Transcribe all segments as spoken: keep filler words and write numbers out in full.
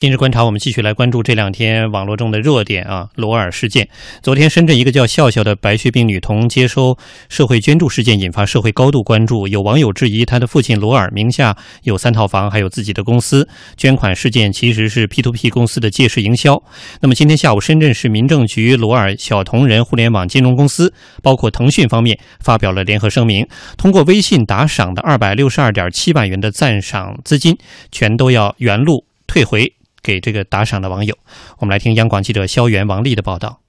今日观察，我们继续来关注这两天网络中的热点啊，罗尔事件。昨天，深圳一个叫笑笑的白血病女童接收社会捐助事件引发社会高度关注。有网友质疑，她的父亲罗尔名下有三套房，还有自己的公司，捐款事件其实是 P to P 公司的借势营销。那么，今天下午，深圳市民政局、罗尔小同仁互联网金融公司，包括腾讯方面发表了联合声明，通过微信打赏的 二百六十二点七万元的赞赏资金，全都要原路退回。给这个打赏的网友，我们来听央广记者肖元、王丽的报道。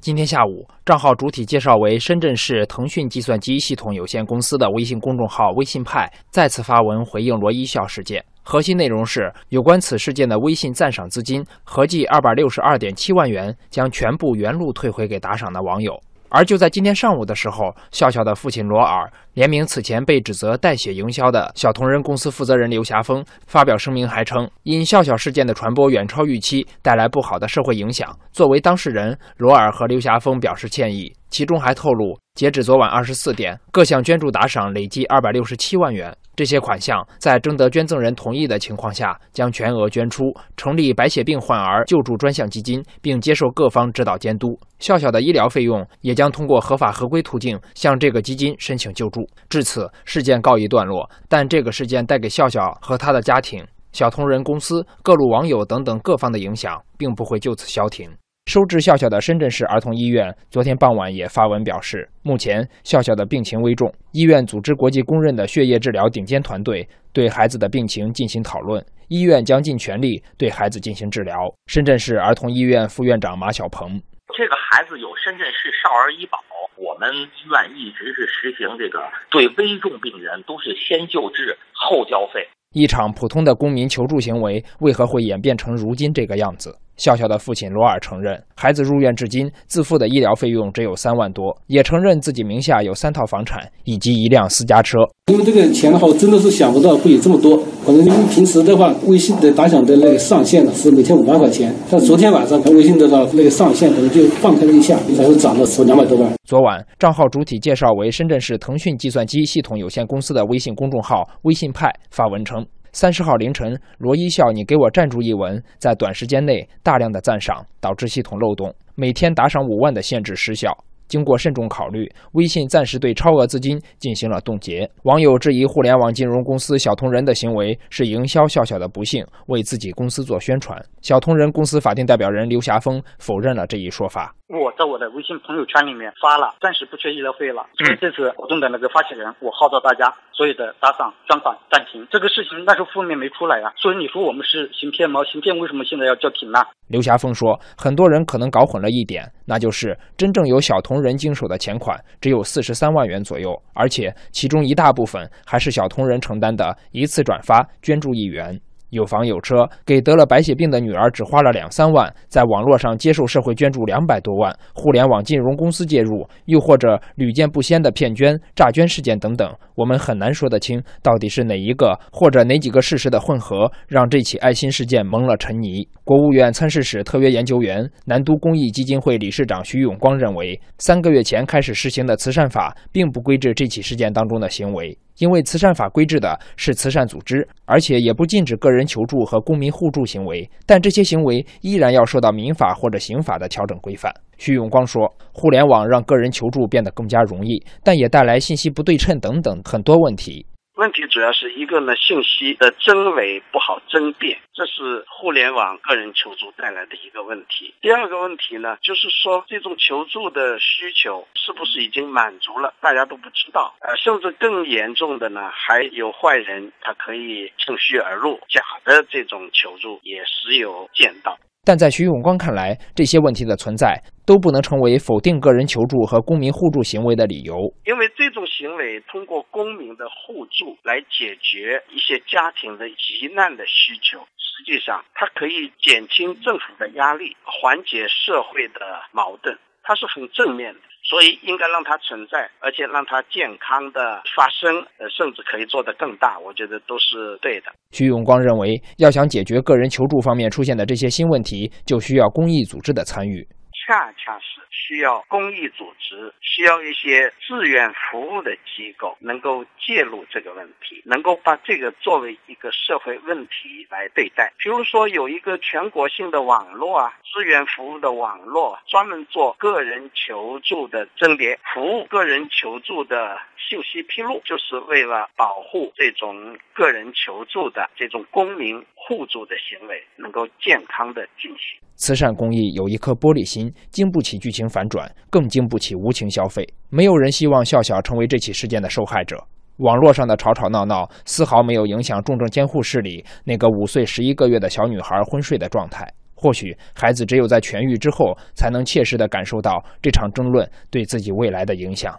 今天下午，账号主体介绍为深圳市腾讯计算机系统有限公司的微信公众号“微信派”再次发文回应罗一笑事件，核心内容是有关此事件的微信赞赏资金合计 二百六十二点七万元将全部原路退回给打赏的网友。而就在今天上午的时候，笑笑的父亲罗尔联名此前被指责带血营销的小同仁公司负责人刘霞峰发表声明，还称因笑笑事件的传播远超预期，带来不好的社会影响。作为当事人，罗尔和刘霞峰表示歉意，其中还透露，截止昨晚二十四点，各项捐助打赏累计二百六十七万元，这些款项在征得捐赠人同意的情况下将全额捐出，成立白血病患儿救助专项基金，并接受各方指导监督。笑笑的医疗费用也将通过合法合规途径向这个基金申请救助。至此，事件告一段落，但这个事件带给笑笑和他的家庭、小同仁公司、各路网友等等各方的影响并不会就此消停。收治笑笑的深圳市儿童医院昨天傍晚也发文表示，目前笑笑的病情危重，医院组织国际公认的血液治疗顶尖团队对孩子的病情进行讨论，医院将尽全力对孩子进行治疗。深圳市儿童医院副院长马小鹏：这个孩子有深圳市少儿医保，我们医院一直是实行这个对危重病人都是先救治后交费。一场普通的公民求助行为为何会演变成如今这个样子？笑笑的父亲罗尔承认，孩子入院至今自付的医疗费用只有三万多，也承认自己名下有三套房产以及一辆私家车。因为这个钱的话，我真的是想不到会有这么多。可能因为平时的话，微信的打赏的那个上限呢是每天五万块钱，但昨天晚上微信的那个上限可能就放开了一下，才会涨到是两百多万。昨晚，账号主体介绍为深圳市腾讯计算机系统有限公司的微信公众号“微信派”发文称，三十号凌晨，罗一笑你给我站住一文在短时间内大量的赞赏，导致系统漏洞，每天打赏五万的限制失效。经过慎重考虑，微信暂时对超额资金进行了冻结。网友质疑互联网金融公司小同仁的行为是营销笑笑的不幸，为自己公司做宣传。小同仁公司法定代表人刘霞峰否认了这一说法。我在我的微信朋友圈里面发了，暂时不缺医疗费了。因为这次活动的那个发起人，我号召大家所有的打赏、捐款暂停。这个事情那时候负面没出来啊，所以你说我们是行骗吗？行骗为什么现在要叫停呢？刘霞峰说，很多人可能搞混了一点，那就是真正由小同仁经手的钱款只有四十三万元左右，而且其中一大部分还是小同仁承担的一次转发捐助一元。有房有车，给得了白血病的女儿只花了两三万，在网络上接受社会捐助两百多万，互联网金融公司介入，又或者屡见不鲜的骗捐、诈捐事件等等，我们很难说得清到底是哪一个或者哪几个事实的混合，让这起爱心事件蒙了尘泥。国务院参事室特约研究员、南都公益基金会理事长徐永光认为，三个月前开始实行的慈善法并不规制这起事件当中的行为。因为慈善法规制的是慈善组织，而且也不禁止个人求助和公民互助行为，但这些行为依然要受到民法或者刑法的调整规范。徐永光说，互联网让个人求助变得更加容易，但也带来信息不对称等等很多问题。问题主要是一个呢，信息的真伪不好争辩，这是互联网个人求助带来的一个问题。第二个问题呢，就是说这种求助的需求是不是已经满足了，大家都不知道。呃，甚至更严重的呢，还有坏人他可以趁虚而入，假的这种求助也时有见到。但在徐永光看来，这些问题的存在都不能成为否定个人求助和公民互助行为的理由。因为这种行为通过公民的互助来解决一些家庭的急难的需求，实际上它可以减轻政府的压力，缓解社会的矛盾，它是很正面的，所以应该让它存在，而且让它健康的发生，呃，甚至可以做得更大，我觉得都是对的。徐永光认为，要想解决个人求助方面出现的这些新问题，就需要公益组织的参与。恰恰是需要公益组织，需要一些志愿服务的机构能够介入这个问题，能够把这个作为一个社会问题来对待。比如说有一个全国性的网络啊，志愿服务的网络，专门做个人求助的甄别服务，个人求助的信息披露，就是为了保护这种个人求助的这种公民互助的行为能够健康的进行。慈善公益有一颗玻璃心，经不起剧情反转，更经不起无情消费。没有人希望笑笑成为这起事件的受害者。网络上的吵吵闹闹丝毫没有影响重症监护室里那个五岁十一个月的小女孩昏睡的状态。或许孩子只有在痊愈之后，才能切实地感受到这场争论对自己未来的影响。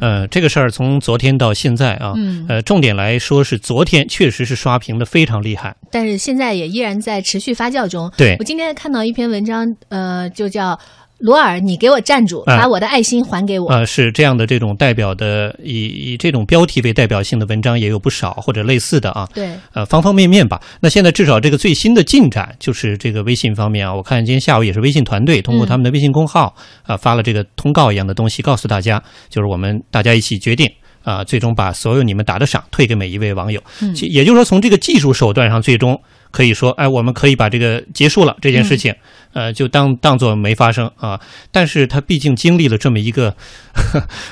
呃，这个事儿从昨天到现在啊，嗯、呃，重点来说是昨天确实是刷屏的非常厉害，但是现在也依然在持续发酵中。对，我今天看到一篇文章，呃，就叫罗尔，你给我站住，把我的爱心还给我。啊、呃呃，是这样的，这种代表的以以这种标题为代表性的文章也有不少，或者类似的啊。对，呃，方方面面吧。那现在至少这个最新的进展就是这个微信方面啊，我看今天下午也是微信团队通过他们的微信公号啊、呃、发了这个通告一样的东西，告诉大家，就是我们大家一起决定。啊，最终把所有你们打的赏退给每一位网友。嗯，也就是说，从这个技术手段上，最终可以说，哎，我们可以把这个结束了这件事情，嗯、呃，就当当做没发生啊。但是它毕竟经历了这么一个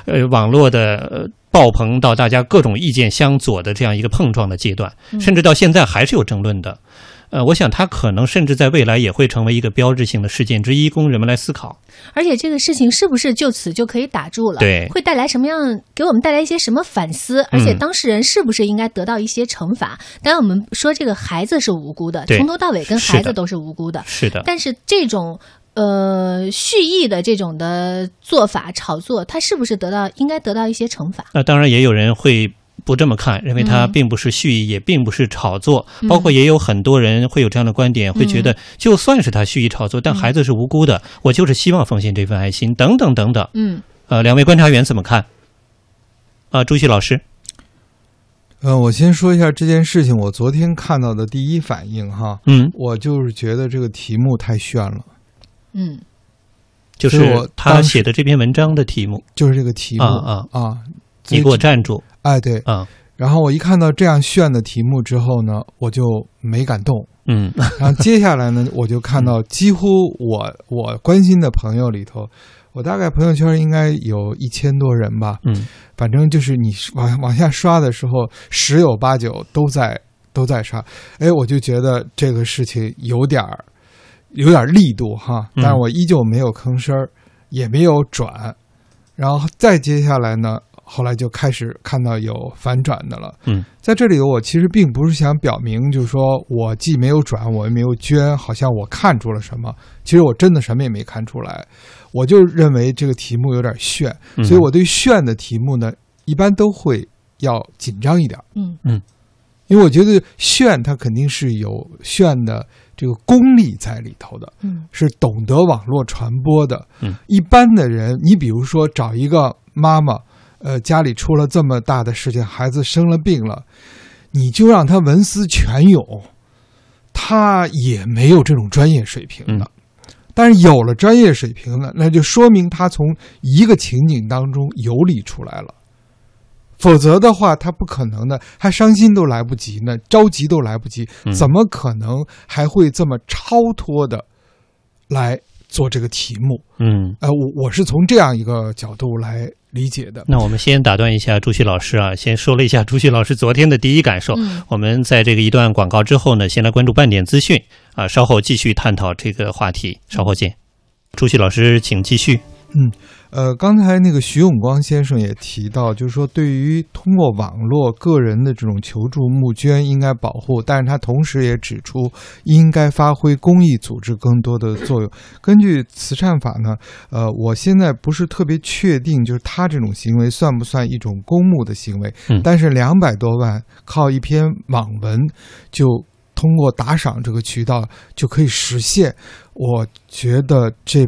呃网络的、呃、爆棚到大家各种意见相左的这样一个碰撞的阶段，甚至到现在还是有争论的。呃，我想它可能甚至在未来也会成为一个标志性的事件之一，供人们来思考。而且这个事情是不是就此就可以打住了？对，会带来什么样？给我们带来一些什么反思？而且当事人是不是应该得到一些惩罚？嗯、当然，我们说这个孩子是无辜的，从头到尾跟孩子都是无辜的。是的。但是这种呃蓄意的这种的做法炒作，它是不是得到应该得到一些惩罚？那、呃、当然，也有人会。不这么看，认为它并不是蓄意，也并不是炒作，包括也有很多人会有这样的观点，会觉得就算是他蓄意炒作，但孩子是无辜的，我就是希望奉献这份爱心等等等等。嗯，呃，两位观察员怎么看？啊、呃，朱旭老师。呃，我先说一下这件事情，我昨天看到的第一反应哈，嗯，我就是觉得这个题目太炫了，嗯，就是他写的这篇文章的题目，就是这个题目啊啊啊，你给我站住。哎，对，嗯，然后我一看到这样炫的题目之后呢，我就没敢动，嗯，然后接下来呢，我就看到几乎我我关心的朋友里头，我大概朋友圈应该有一千多人吧，嗯，反正就是你往往下刷的时候，十有八九都在都在刷，哎，我就觉得这个事情有点有点力度哈，但是我依旧没有吭声，也没有转，然后再接下来呢。后来就开始看到有反转的了。嗯，在这里我其实并不是想表明，就是说我既没有转，我也没有捐，好像我看出了什么。其实我真的什么也没看出来，我就认为这个题目有点炫，所以我对炫的题目呢，一般都会要紧张一点。嗯嗯，因为我觉得炫它肯定是有炫的这个功力在里头的，嗯，是懂得网络传播的。嗯，一般的人，你比如说找一个妈妈。呃，家里出了这么大的事情，孩子生了病了，你就让他文思泉涌，他也没有这种专业水平的。但是有了专业水平了，那就说明他从一个情景当中游离出来了。否则的话，他不可能的，他伤心都来不及呢，着急都来不及，怎么可能还会这么超脱的来做这个题目？嗯，呃，我我是从这样一个角度来理解的。那我们先打断一下朱旭老师啊，先说了一下朱旭老师昨天的第一感受。嗯、我们在这个一段广告之后呢，先来关注半点资讯啊，稍后继续探讨这个话题。稍后见，朱旭老师，请继续。嗯，呃，刚才那个徐永光先生也提到，就是说对于通过网络个人的这种求助募捐应该保护，但是他同时也指出应该发挥公益组织更多的作用。根据慈善法呢，呃，我现在不是特别确定，就是他这种行为算不算一种公募的行为？嗯、但是两百多万靠一篇网文就通过打赏这个渠道就可以实现，我觉得这。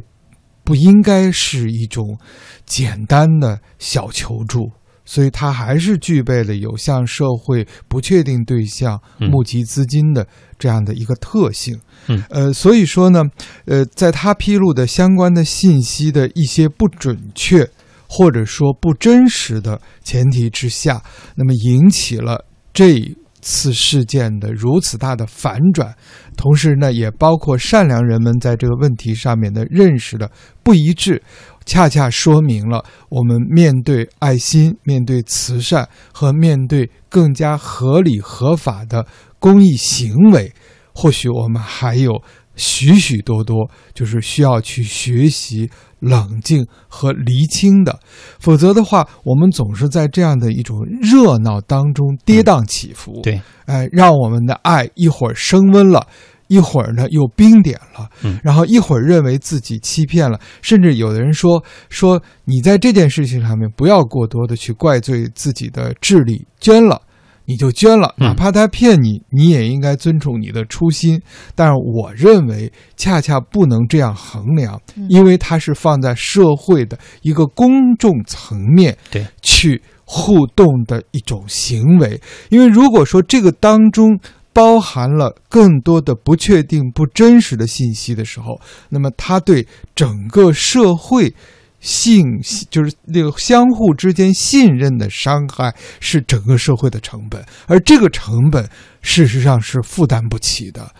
不应该是一种简单的小求助，所以它还是具备了有向社会不确定对象募集资金的这样的一个特性。嗯，呃，所以说呢，呃，在它披露的相关的信息的一些不准确或者说不真实的前提之下，那么引起了这次事件的如此大的反转，同时呢，也包括善良人们在这个问题上面的认识的不一致，恰恰说明了我们面对爱心、面对慈善和面对更加合理合法的公益行为，或许我们还有许许多多就是需要去学习、冷静和厘清的，否则的话，我们总是在这样的一种热闹当中跌宕起伏。嗯、对，哎，让我们的爱一会儿升温了，一会儿呢又冰点了，嗯，然后一会儿认为自己欺骗了，甚至有的人说说你在这件事情上面不要过多的去怪罪自己的智力，捐了你就捐了，哪怕他骗你，你也应该尊重你的初心。但是我认为恰恰不能这样衡量，因为它是放在社会的一个公众层面去互动的一种行为，因为如果说这个当中包含了更多的不确定、不真实的信息的时候，那么它对整个社会信就是那个相互之间信任的伤害是整个社会的成本，而这个成本事实上是负担不起的。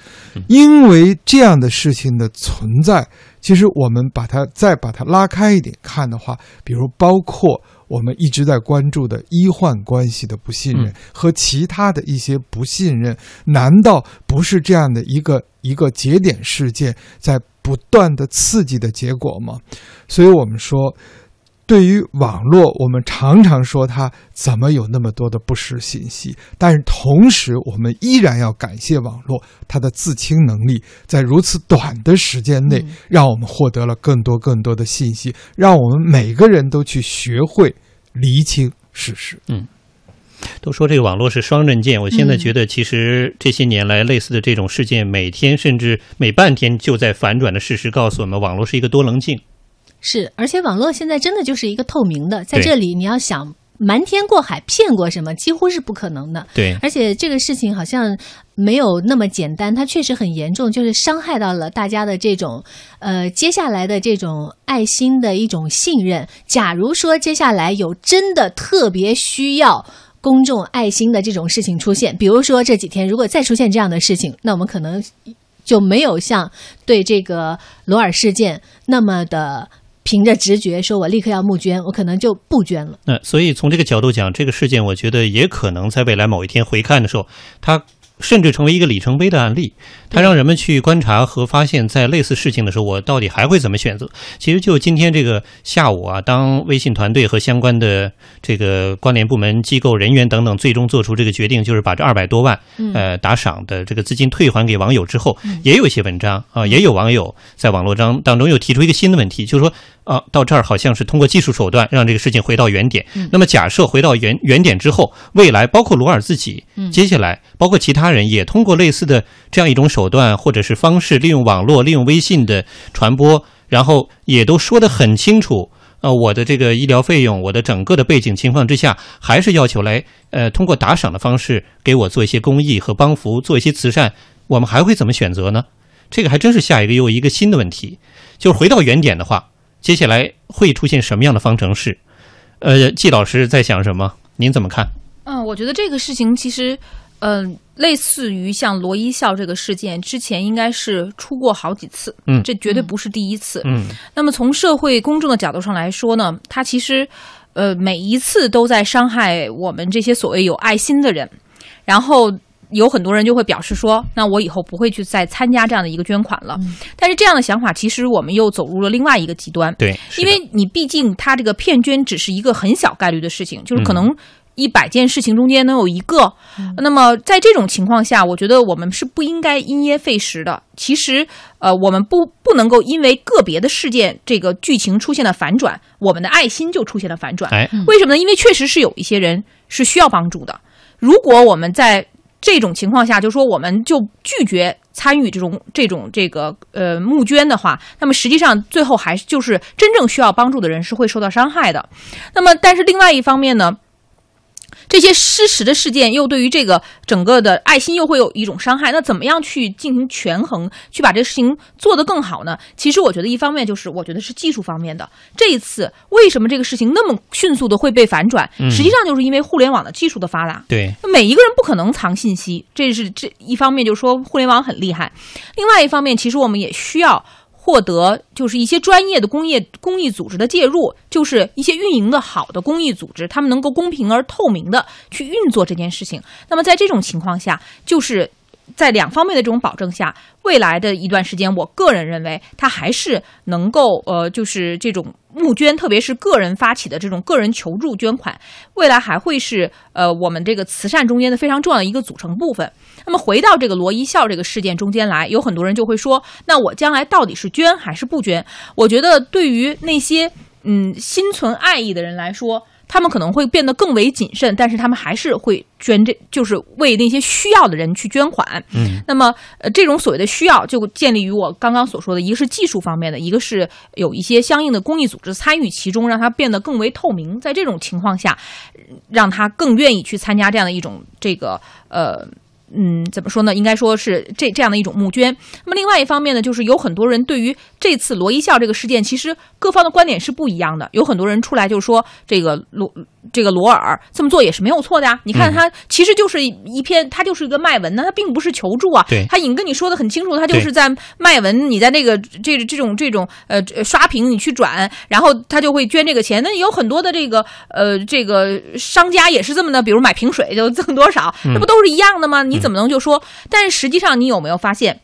因为这样的事情的存在，其实我们把它再把它拉开一点看的话，比如包括我们一直在关注的医患关系的不信任和其他的一些不信任，难道不是这样的一个一个节点事件在不断的刺激的结果吗？所以我们说，对于网络，我们常常说它怎么有那么多的不实信息，但是同时我们依然要感谢网络它的自清能力，在如此短的时间内让我们获得了更多更多的信息，让我们每个人都去学会厘清事实。嗯，都说这个网络是双刃剑，我现在觉得其实这些年来类似的这种事件每天甚至每半天就在反转的事实告诉我们，网络是一个多棱镜。是，而且网络现在真的就是一个透明的，在这里你要想瞒天过海骗过什么几乎是不可能的。对，而且这个事情好像没有那么简单，它确实很严重，就是伤害到了大家的这种呃接下来的这种爱心的一种信任。假如说接下来有真的特别需要公众爱心的这种事情出现，比如说这几天如果再出现这样的事情，那我们可能就没有像对这个罗尔事件那么的凭着直觉说我立刻要募捐，我可能就不捐了。那所以从这个角度讲，这个事件我觉得也可能在未来某一天回看的时候，它甚至成为一个里程碑的案例，它让人们去观察和发现，在类似事情的时候我到底还会怎么选择。其实就今天这个下午啊，当微信团队和相关的这个关联部门机构人员等等最终做出这个决定，就是把这二百多万呃打赏的这个资金退还给网友之后，也有一些文章啊，也有网友在网络当当中又提出一个新的问题，就是说啊，到这儿好像是通过技术手段让这个事情回到原点。那么假设回到原原点之后，未来包括罗尔自己，接下来包括其他人也通过类似的这样一种手段或者是方式，利用网络利用微信的传播，然后也都说得很清楚，呃，我的这个医疗费用，我的整个的背景情况之下，还是要求来呃通过打赏的方式给我做一些公益和帮扶，做一些慈善，我们还会怎么选择呢？这个还真是下一个又一个新的问题，就是回到原点的话，接下来会出现什么样的方程式？呃，季老师在想什么？您怎么看？嗯，我觉得这个事情其实，嗯、呃，类似于像罗一笑这个事件，之前应该是出过好几次，嗯，这绝对不是第一次，嗯。那么从社会公众的角度上来说呢，它其实，呃，每一次都在伤害我们这些所谓有爱心的人，然后有很多人就会表示说，那我以后不会去再参加这样的一个捐款了。嗯、但是这样的想法，其实我们又走入了另外一个极端。对，因为你毕竟他这个骗捐只是一个很小概率的事情，就是可能一百件事情中间能有一个。嗯、那么在这种情况下，我觉得我们是不应该因噎废食的。其实，呃，我们不不能够因为个别的事件这个剧情出现了反转，我们的爱心就出现了反转。哎、为什么呢？因为确实是有一些人是需要帮助的。如果我们在这种情况下，就说我们就拒绝参与这种这种这个呃募捐的话，那么实际上最后还是就是真正需要帮助的人是会受到伤害的。那么，但是另外一方面呢，这些失实的事件又对于这个整个的爱心又会有一种伤害，那怎么样去进行权衡，去把这事情做得更好呢？其实我觉得一方面就是我觉得是技术方面的，这一次为什么这个事情那么迅速的会被反转，嗯、实际上就是因为互联网的技术的发达。对，每一个人不可能藏信息，这是这一方面，就是说互联网很厉害。另外一方面，其实我们也需要获得就是一些专业的工业公益组织的介入，就是一些运营的好的公益组织，他们能够公平而透明的去运作这件事情。那么在这种情况下，就是在两方面的这种保证下，未来的一段时间，我个人认为它还是能够呃，就是这种募捐，特别是个人发起的这种个人求助捐款，未来还会是呃我们这个慈善中间的非常重要的一个组成部分。那么回到这个罗一笑这个事件中间来，有很多人就会说，那我将来到底是捐还是不捐？我觉得对于那些嗯心存爱意的人来说，他们可能会变得更为谨慎，但是他们还是会捐，这就是为那些需要的人去捐款。嗯，那么呃，这种所谓的需要就建立于我刚刚所说的，一个是技术方面的，一个是有一些相应的公益组织参与其中，让它变得更为透明。在这种情况下，让他更愿意去参加这样的一种这个呃。嗯，怎么说呢？应该说是这这样的一种募捐。那么另外一方面呢，就是有很多人对于这次罗一笑这个事件，其实各方的观点是不一样的。有很多人出来就说，这个罗这个罗尔这么做也是没有错的啊。你看他其实就是一篇，他就是一个卖文呢，他并不是求助啊。他已经跟你说的很清楚，他就是在卖文。你在那个这这种这种呃刷屏，你去转，然后他就会捐这个钱。那有很多的这个呃这个商家也是这么的，比如买瓶水就赠多少，这不都是一样的吗？你怎么能就说？但是实际上，你有没有发现，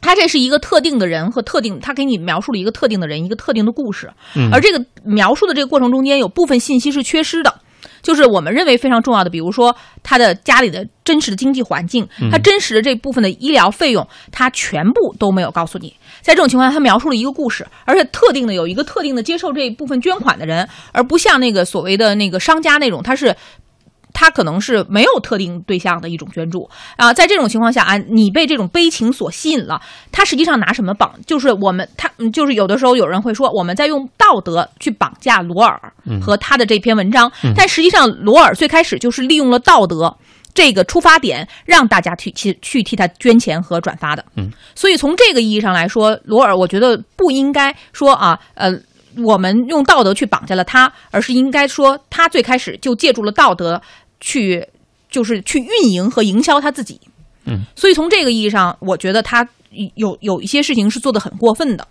他这是一个特定的人和特定，他给你描述了一个特定的人，一个特定的故事，而这个描述的这个过程中间，有部分信息是缺失的。就是我们认为非常重要的，比如说他的家里的真实的经济环境，他真实的这部分的医疗费用，他全部都没有告诉你。在这种情况下，他描述了一个故事，而且特定的有一个特定的接受这一部分捐款的人，而不像那个所谓的那个商家那种，他是。他可能是没有特定对象的一种捐助啊，在这种情况下啊，你被这种悲情所吸引了。他实际上拿什么绑？就是我们他就是有的时候有人会说，我们在用道德去绑架罗尔和他的这篇文章，嗯、但实际上罗尔最开始就是利用了道德这个出发点，让大家去去去替他捐钱和转发的。嗯，所以从这个意义上来说，罗尔我觉得不应该说啊，呃。我们用道德去绑架了他，而是应该说他最开始就借助了道德去，就是去运营和营销他自己。嗯，所以从这个意义上，我觉得他有有一些事情是做得很过分的。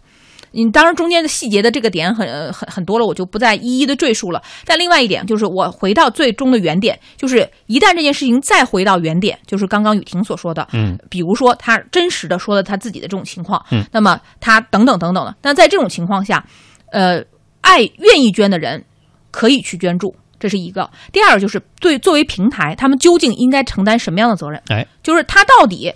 你当然中间的细节的这个点很很很多了，我就不再一一的赘述了。但另外一点就是，我回到最终的原点，就是一旦这件事情再回到原点，就是刚刚雨婷所说的，嗯，比如说他真实的说了他自己的这种情况，嗯，那么他等等等等的。但在这种情况下。呃，爱愿意捐的人可以去捐助，这是一个。第二就是对作为平台，他们究竟应该承担什么样的责任？哎，就是他到底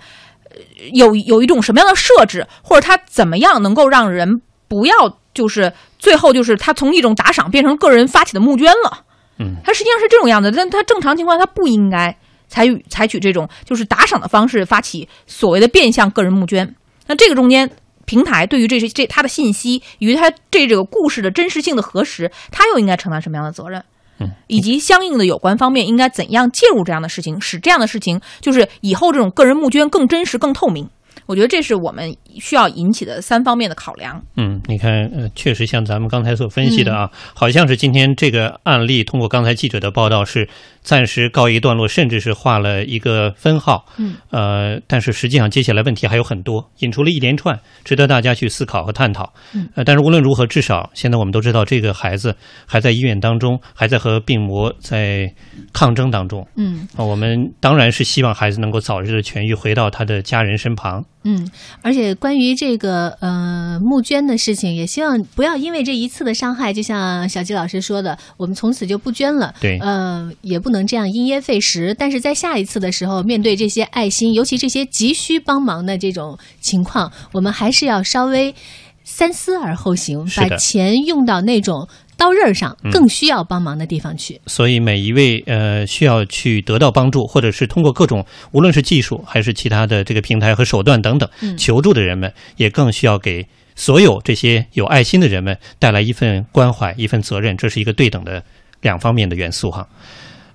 有有一种什么样的设置，或者他怎么样能够让人不要就是最后就是他从一种打赏变成个人发起的募捐了？嗯，他实际上是这种样子，但他正常情况他不应该采取采取这种就是打赏的方式发起所谓的变相个人募捐。那这个中间。平台对于这些这他的信息与他这这个故事的真实性的核实，他又应该承担什么样的责任？嗯，以及相应的有关方面应该怎样介入这样的事情，使这样的事情就是以后这种个人募捐更真实、更透明。我觉得这是我们需要引起的三方面的考量。嗯，你看，呃，确实像咱们刚才所分析的啊，嗯、好像是今天这个案例通过刚才记者的报道是暂时告一段落，甚至是画了一个分号。嗯，呃，但是实际上接下来问题还有很多，引出了一连串值得大家去思考和探讨。嗯，呃，但是无论如何，至少现在我们都知道，这个孩子还在医院当中，还在和病魔在抗争当中。嗯，呃、我们当然是希望孩子能够早日的痊愈，回到他的家人身旁。嗯，而且关于这个呃募捐的事情，也希望不要因为这一次的伤害，就像小纪老师说的，我们从此就不捐了。对，呃，也不能这样因噎废食。但是在下一次的时候，面对这些爱心，尤其这些急需帮忙的这种情况，我们还是要稍微三思而后行，把钱用到那种。刀刃上更需要帮忙的地方去、嗯、所以每一位呃需要去得到帮助，或者是通过各种无论是技术还是其他的这个平台和手段等等求助的人们、嗯、也更需要给所有这些有爱心的人们带来一份关怀，一份责任，这是一个对等的两方面的元素哈。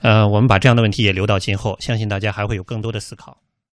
呃，我们把这样的问题也留到今后，相信大家还会有更多的思考。